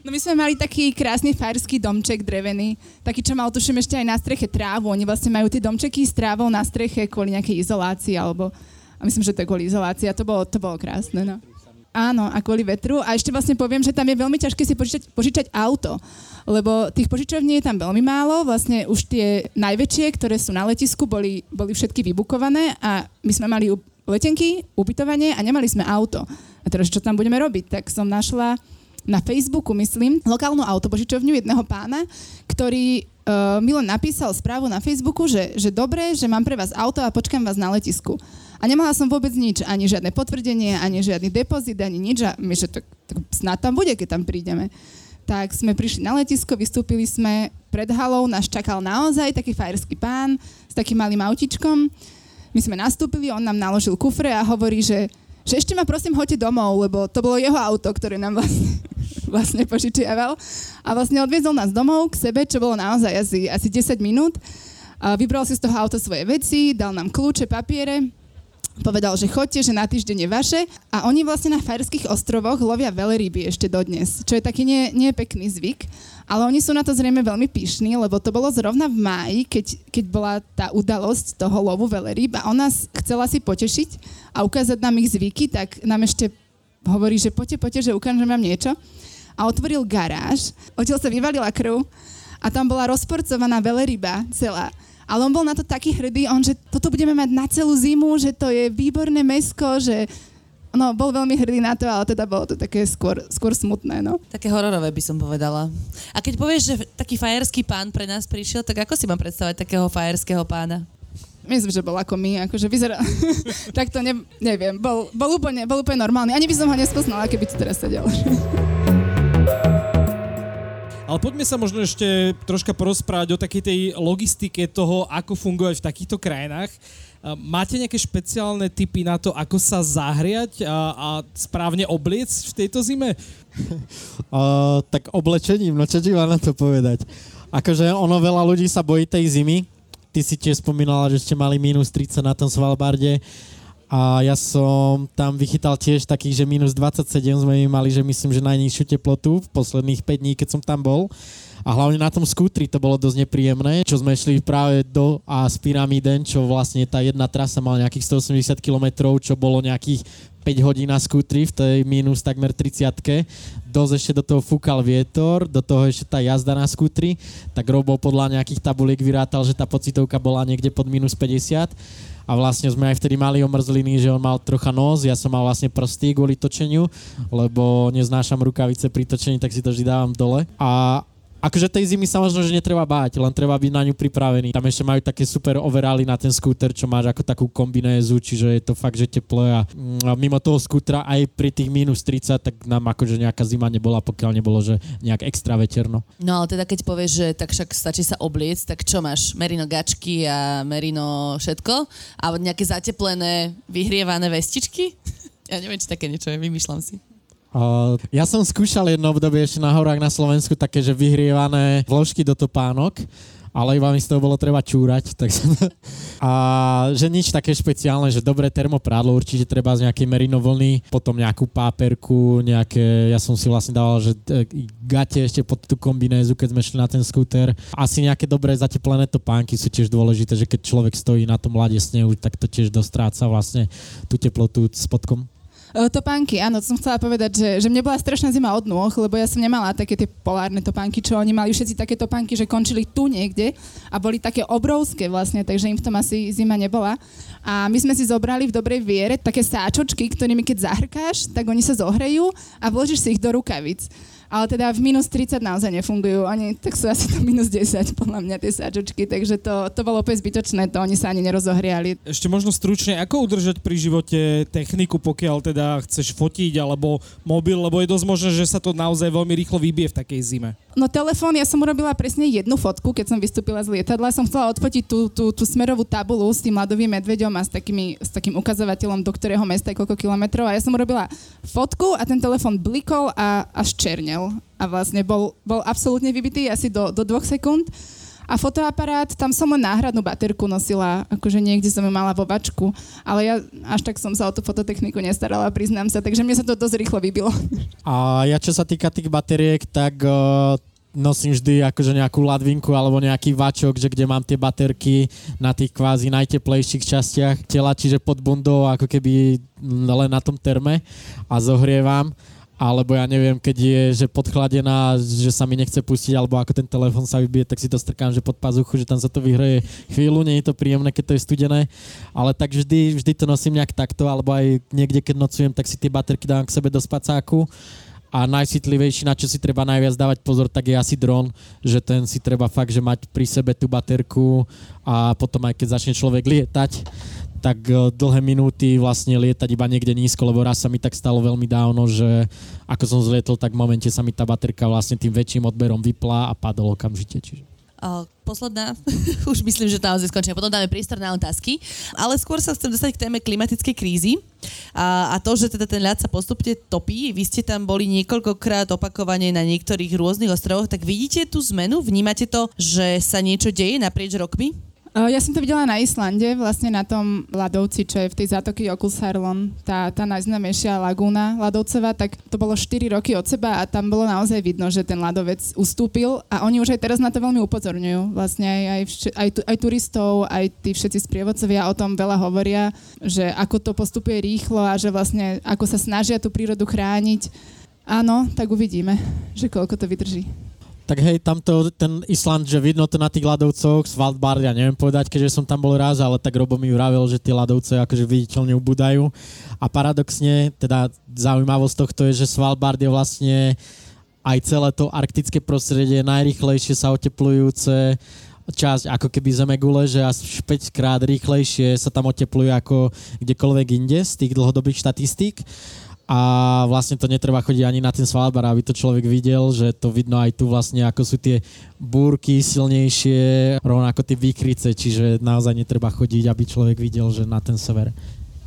No my sme mali taký krásny faerský domček drevený, taký, čo mal tuším ešte aj na streche trávu, oni vlastne majú tie domčeky s trávou na streche kvôli nejakej izolácii alebo, a myslím, že to je kvôli izolácii a to bolo, to bolo krásne, no. Áno, a kvôli vetru. A ešte vlastne poviem, že tam je veľmi ťažké si požičať, požičať auto, lebo tých požičovní je tam veľmi málo. Vlastne už tie najväčšie, ktoré sú na letisku, boli, boli všetky vybukované a my sme mali letenky, ubytovanie a nemali sme auto. A teraz, čo tam budeme robiť? Tak som našla na Facebooku, myslím, lokálnu autopožičovňu jedného pána, ktorý uh, mi len napísal správu na Facebooku, že, že dobre, že mám pre vás auto a počkám vás na letisku. A nemala som vôbec nič, ani žiadne potvrdenie, ani žiadny depozit, ani nič. A my, že to, to snad tam bude, keď tam prídeme. Tak sme prišli na letisko, vystúpili sme pred halou, nás čakal naozaj taký fajerský pán s takým malým autičkom. My sme nastúpili, on nám naložil kufre a hovorí, že, že ešte ma prosím hoďte domov, lebo to bolo jeho auto, ktoré nám vlastne, vlastne požičiaval. A vlastne odviezol nás domov k sebe, čo bolo naozaj asi, asi desať minút. A vybral si z toho auta svoje veci, dal nám kľúče, papiere. Povedal, že chodte, že na týždeň je vaše. A oni vlastne na Faerských ostrovoch lovia veľryby ešte dodnes, čo je taký nie, nie pekný zvyk. Ale oni sú na to zrejme veľmi pyšní, lebo to bolo zrovna v máji, keď, keď bola tá udalosť toho lovu veľryb a ona chcela si potešiť a ukázať nám ich zvyky, tak nám ešte hovorí, že poďte, poďte, že ukážem vám niečo. A otvoril garáž, odtiaľ sa vyvalila krv a tam bola rozporcovaná veľryba celá. Ale on bol na to taký hrdý, on, že toto budeme mať na celú zimu, že to je výborné mesko, že no, bol veľmi hrdý na to, ale teda bolo to také skôr, skôr smutné, no. Také hororové by som povedala. A keď povieš, že taký fajerský pán pre nás prišiel, tak ako si mám predstavať takého fajerského pána? Myslím, že bol ako my, akože vyzeral, tak to ne, neviem, bol, bol, úplne, bol úplne normálny. Ani by som ho nespoznala, keby tu teraz sedel. Ale poďme sa možno ešte troška porozprávať o takej tej logistike toho, ako fungovať v takýchto krajinách. Máte nejaké špeciálne tipy na to, ako sa zahriať a, a správne obliec v tejto zime? Uh, tak oblečením, no čo ti mám na to povedať? Akože ono veľa ľudí sa bojí tej zimy. Ty si tiež spomínala, že ste mali mínus tridsať na tom Svalbarde. A ja som tam vychytal tiež takých, že mínus dvadsaťsedem sme mali, že myslím, že najnižšiu teplotu v posledných päť dní, keď som tam bol. A hlavne na tom skútri to bolo dosť nepríjemné, čo sme šli práve do a z Pyramiden, čo vlastne tá jedna trasa mala nejakých stoosemdesiat kilometrov, čo bolo nejakých päť hodín na skútri v tej mínus takmer tridsiatke. Dosť ešte do toho fúkal vietor, do toho ešte tá jazda na skútri. Tak Robo podľa nejakých tabuliek vyrátal, že tá pocitovka bola niekde pod mínus päťdesiat. A vlastne sme aj vtedy mali omrzliny, že on mal trocha nos, ja som mal vlastne prsty kvôli točeniu, lebo neznášam rukavice pri točení, tak si to vždy dávam dole. A akože tej zimy sa možno, že netreba báť, len treba byť na ňu pripravený. Tam ešte majú také super overály na ten skúter, čo máš ako takú kombinézu, čiže je to fakt, že teplé. A mimo toho skútra aj pri tých mínus tridsať, tak nám akože nejaká zima nebola, pokiaľ nebolo, že nejak extra veterno. No ale teda keď povieš, že tak však stačí sa obliecť, tak čo máš? Merino gačky a merino všetko? A nejaké zateplené, vyhrievané vestičky? Ja neviem, či také niečo je, vymýšľam si. Uh, ja som skúšal jedno obdobie ešte na horách na Slovensku také, že vyhrievané vložky do topánok, ale iba mi z toho bolo treba čúrať. Tak som... A že nič také špeciálne, že dobré termoprádlo, určite treba z nejakej merinovlny, potom nejakú páperku, nejaké, ja som si vlastne dával, že gate ešte pod tú kombinézu, keď sme šli na ten skúter. Asi nejaké dobré zateplené topánky sú tiež dôležité, že keď človek stojí na tom ľade snehu, tak to tiež dostráca vlastne tú teplotu spodkom. Topánky, áno, som chcela povedať, že, že mne bola strašná zima od nôh, lebo ja som nemala také tie polárne topánky, čo oni mali všetci také topánky, že končili tu niekde a boli také obrovské vlastne, takže im v tom asi zima nebola. A my sme si zobrali v dobrej viere také sáčočky, ktorými keď zahrkáš, tak oni sa zohrejú a vložíš si ich do rukavic. Ale teda v minus tridsať naozaj nefungujú. Oni tak sú asi do minus desať, podľa mňa, tie sáčočky, takže to, to bolo úplne zbytočné, to oni sa ani nerozohriali. Ešte možno stručne, ako udržať pri živote techniku, pokiaľ teda chceš fotiť alebo mobil, lebo je dosť možné, že sa to naozaj veľmi rýchlo vybije v takej zime. No telefón, ja som urobila presne jednu fotku, keď som vystúpila z lietadla, som chcela odfotiť tú, tú, tú smerovú tabuľu s tým ľadovým medveďom a s, takými, s takým ukazovateľom, do ktorého mesta je koľko kilometrov, a ja som urobila fotku a ten telefón blikol a, a ščernel a vlastne bol, bol absolútne vybitý asi do, do dvoch sekúnd. A fotoaparát, tam som len náhradnú baterku nosila, akože niekde som ju mala vo vačku, ale ja až tak som sa o tú fototechniku nestarala, priznám sa, takže mne sa to dosť rýchlo vybilo. A ja, čo sa týka tých bateriek, tak uh, nosím vždy akože nejakú ladvinku alebo nejaký vačok, že kde mám tie baterky na tých kvázi najteplejších častiach tela, čiže pod bundou, ako keby len na tom terme, a zohrievam. Alebo ja neviem, keď je, že podchladená, že sa mi nechce pustiť, alebo ako ten telefon sa vybije, tak si to strkám, že pod pazuchu, že tam sa to vyhreje chvíľu, nie je to príjemné, keď to je studené, ale tak vždy, vždy to nosím nejak takto, alebo aj niekde, keď nocujem, tak si tie baterky dávam k sebe do spacáku. A najcitlivejší, na čo si treba najviac dávať pozor, tak je asi dron, že ten si treba fakt, že mať pri sebe tú baterku, a potom aj keď začne človek lietať, tak dlhé minúty vlastne lietať iba niekde nízko, lebo raz sa mi tak stalo veľmi dávno, že ako som zlietol, tak v momente sa mi tá baterka vlastne tým väčším odberom vyplá a padol okamžite. Čiže. Posledná, už myslím, že naozaj skončíme, potom dáme priestor na otázky, ale skôr sa chcem dostať k téme klimatickej krízy a, a to, že teda ten ľad sa postupne topí, vy ste tam boli niekoľkokrát opakovane na niektorých rôznych ostrovoch, tak vidíte tú zmenu, vnímate to, že sa niečo deje naprieč rokmi? Ja som to videla na Islande, vlastne na tom ľadovci, čo je v tej zátoky Jökulsárlón, tá, tá najznámejšia lagúna ľadovcová, tak to bolo štyri roky od seba a tam bolo naozaj vidno, že ten ľadovec ustúpil a oni už aj teraz na to veľmi upozorňujú. Vlastne aj, aj, aj, aj turistov, aj tí všetci sprievodcovia o tom veľa hovoria, že ako to postupuje rýchlo a že vlastne ako sa snažia tú prírodu chrániť. Áno, tak uvidíme, že koľko to vydrží. Tak hej, tamto, ten Island, že vidno to na tých ľadovcoch, Svalbard, ja neviem povedať, keďže som tam bol raz, ale tak Robo mi vravel, že tie ľadovce akože viditeľne ubúdajú. A paradoxne, teda zaujímavosť tohto je, že Svalbard je vlastne aj celé to arktické prostredie najrýchlejšie sa oteplujúce časť ako keby zemegule, že až päťkrát rýchlejšie sa tam otepluje ako kdekoľvek inde z tých dlhodobých štatistík. A vlastne to netreba chodiť ani na ten Svalbard, aby to človek videl, že to vidno aj tu vlastne, ako sú tie búrky silnejšie, rovnako tie výkrice, čiže naozaj netreba chodiť, aby človek videl, že na ten sever.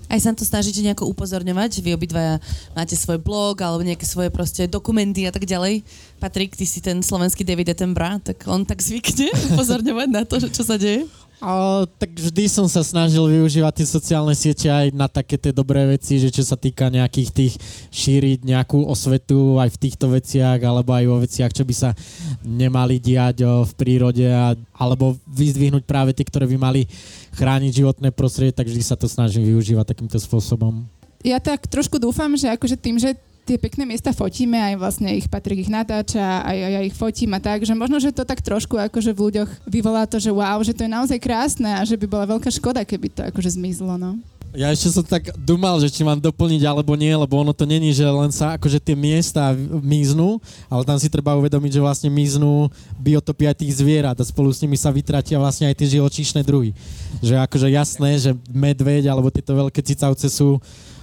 Aj sa to snažíte nejako upozorňovať? Vy obidvaja máte svoj blog alebo nejaké svoje proste dokumenty a tak ďalej. Patrik, ty si ten slovenský David Attenborough, tak on tak zvykne upozorňovať na to, čo sa deje? O, tak vždy som sa snažil využívať tie sociálne siete aj na také tie dobré veci, že čo sa týka nejakých tých šíriť nejakú osvetu aj v týchto veciach, alebo aj o veciach, čo by sa nemali diať o, v prírode, a, alebo vyzdvihnúť práve tie, ktoré by mali chrániť životné prostredie, tak vždy sa to snažím využívať takýmto spôsobom. Ja tak trošku dúfam, že akože tým, že tie pekné miesta fotíme, aj vlastne ich Patrik ich natáča, aj ja ich fotím a tak, že možno, že to tak trošku akože v ľuďoch vyvolá to, že wow, že to je naozaj krásne a že by bola veľká škoda, keby to akože zmizlo, no. Ja ešte som tak dúmal, že či mám doplniť alebo nie, lebo ono to není, že len sa akože tie miesta miznú, ale tam si treba uvedomiť, že vlastne miznú biotopy aj tých zvierat a spolu s nimi sa vytratia vlastne aj tie živočíšne druhy. Že akože jasné, že medveď alebo tieto veľké cicavce sú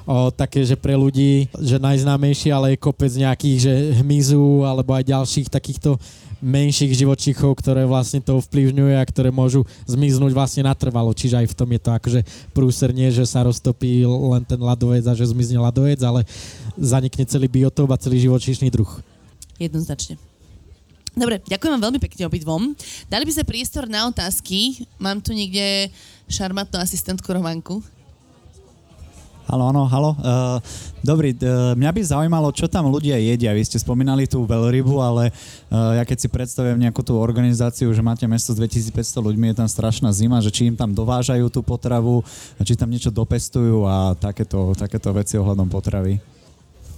o, také, že pre ľudí, že najznámejší, ale je kopec nejakých, že hmyzu alebo aj ďalších takýchto menších živočíchov, ktoré vlastne to ovplyvňuje a ktoré môžu zmiznúť vlastne natrvalo. Čiže aj v tom je to akože prúser, nie, že sa roztopí len ten ľadovec a že zmizne ľadovec, ale zanikne celý biotop a celý živočíšny druh. Jednoznačne. Dobre, ďakujem vám veľmi pekne obidvom. Dali by sa priestor na otázky. Mám tu niekde šarmátnu asistentku Románku. Haló, áno, haló. Uh, dobrý, uh, mňa by zaujímalo, čo tam ľudia jedia. Vy ste spomínali tú veľrybu, ale uh, ja keď si predstavím nejakú tú organizáciu, že máte mesto s dvetisícpäťsto ľuďmi, je tam strašná zima, že či im tam dovážajú tú potravu, či tam niečo dopestujú a takéto, takéto veci ohľadom potravy.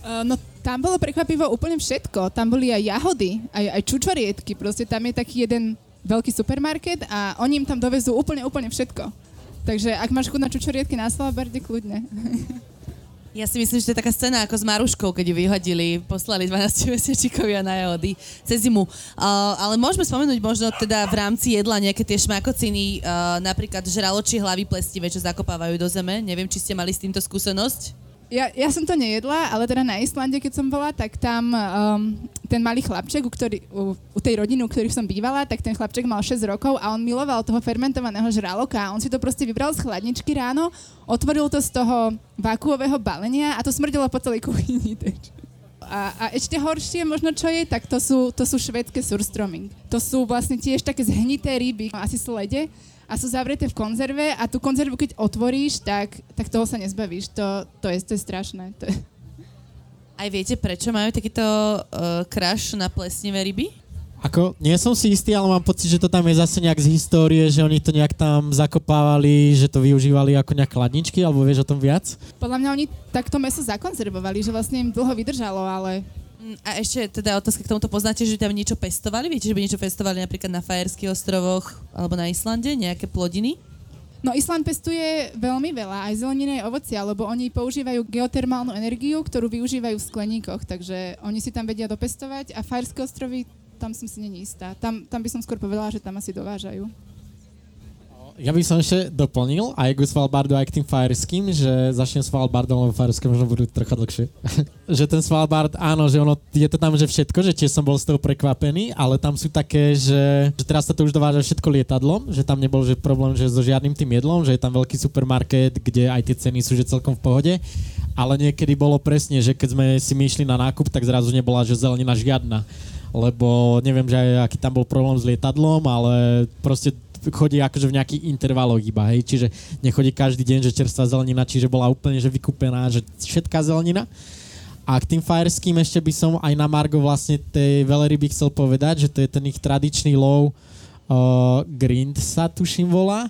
Uh, no tam bolo prekvapivo úplne všetko. Tam boli aj jahody, aj, aj čučoriedky. Proste tam je taký jeden veľký supermarket a oni im tam dovezú úplne, úplne všetko. Takže ak máš chuť na čučoriedky na Slavabarde, kľudne. Ja si myslím, že to je taká scéna ako s Maruškou, keď ju vyhodili, poslali dvanásťmesiačikovia na jahody cez zimu. Uh, ale môžeme spomenúť možno teda v rámci jedla nejaké tie šmakociny, uh, napríklad žraločie hlavy plestivé, čo zakopávajú do zeme. Neviem, či ste mali s týmto skúsenosť? Ja, ja som to nejedla, ale teda na Islande, keď som bola, tak tam um, ten malý chlapček, u, ktorý, u, u tej rodiny, u ktorých som bývala, tak ten chlapček mal šesť rokov a on miloval toho fermentovaného žraloka. On si to proste vybral z chladničky ráno, otvoril to z toho vakuového balenia a to smrdilo po celej kuchyni. A, a ešte horšie možno, čo je, tak to sú, to sú švédske surströmming. To sú vlastne tiež také zhnité ryby, asi slede, a sú zavreté v konzerve a tú konzervu, keď otvoríš, tak, tak toho sa nezbavíš. To, to, je, to je strašné. To je... Aj viete, prečo majú takýto uh, crush na plesnivé ryby? Ako, nie som si istý, ale mám pocit, že to tam je zase nejak z histórie, že oni to nejak tam zakopávali, že to využívali ako nejak chladničky, alebo vieš o tom viac? Podľa mňa oni takto mäso zakonzervovali, že vlastne im dlho vydržalo, ale... A ešte teda otázka k tomuto, poznáte, že by tam niečo pestovali? Viete, že by niečo pestovali napríklad na Faerských ostrovoch alebo na Islande? Nejaké plodiny? No Island pestuje veľmi veľa, aj zeleniny, aj ovocia, lebo oni používajú geotermálnu energiu, ktorú využívajú v skleníkoch, takže oni si tam vedia dopestovať a Faerské ostrovy, tam som si není istá. Tam, tam by som skôr povedala, že tam asi dovážajú. Ja by som ešte doplnil aj k Svalbardu, aj k tým fajerským, že začnem Svalbardom, lebo fajerské možno budú trocha dlhšie. Že ten Svalbard, áno, že ono, je to tam, že všetko, že tiež som bol z toho prekvapený, ale tam sú také, že, že teraz sa to už dováža všetko lietadlom, že tam nebol že problém, že so žiadnym tým jedlom, že je tam veľký supermarket, kde aj tie ceny sú že celkom v pohode, ale niekedy bolo presne, že keď sme si my išli na nákup, tak zrazu nebola, že zelenina žiadna, lebo neviem, že aj, aký tam bol problém s lietadlom, ale proste chodí akože v nejakých intervaloch iba, hej, čiže nechodí každý deň, že čerstvá zelenina, čiže bola úplne, že vykúpená, že všetká zelenina. A k tým fajerským ešte by som aj na margo vlastne tej veľryby chcel povedať, že to je ten ich tradičný lov, uh, grind sa tuším volá,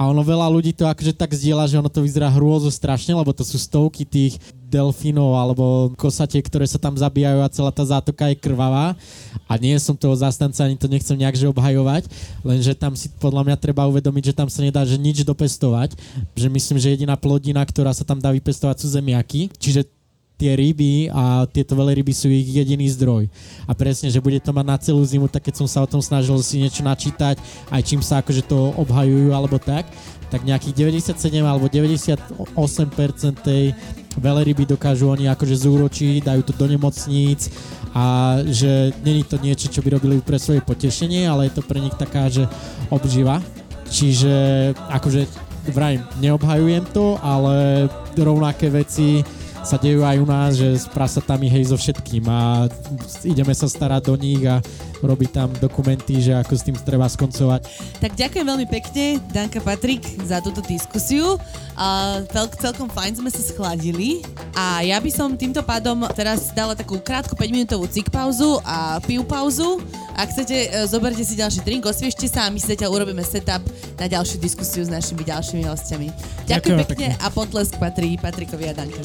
a ono veľa ľudí to akože tak zdieľa, že ono to vyzerá hrôzo strašne, lebo to sú stovky tých delfínov alebo kosatiek, ktoré sa tam zabíjajú a celá tá zátoka je krvavá. A nie som toho zastanca, ani to nechcem nejak že obhajovať, lenže tam si podľa mňa treba uvedomiť, že tam sa nedá že nič dopestovať, že myslím, že jediná plodina, ktorá sa tam dá vypestovať sú zemiaky, čiže tie ryby a tieto veľryby sú ich jediný zdroj. A presne, že bude to mať na celú zimu, tak keď som sa o tom snažil si niečo načítať, aj čím sa akože to obhajujú alebo tak, tak nejakých deväťdesiatsedem alebo deväťdesiatosem percent tej veľryby dokážu oni akože zúročiť, dajú to do nemocníc a že není to niečo, čo by robili pre svoje potešenie, ale je to pre nich taká, že obživa. Čiže akože vrajím, neobhajujem to, ale rovnaké veci sa dejú aj u nás, že s prasatami, hej, so všetkým a ideme sa starať do nich a robiť tam dokumenty, že ako s tým treba skoncovať. Tak ďakujem veľmi pekne, Danka, Patrik, za túto diskusiu. Uh, celkom fajn sme sa schladili a ja by som týmto pádom teraz dala takú krátku päťminútovú cik pauzu a piv pauzu. Ak chcete, zoberte si ďalší drink, osviežte sa a my si zatiaľ urobíme setup na ďalšiu diskusiu s našimi ďalšími hostiami. Ďakujem, ďakujem pekne, pekne a potlesk patrí Patrikovi a Danke.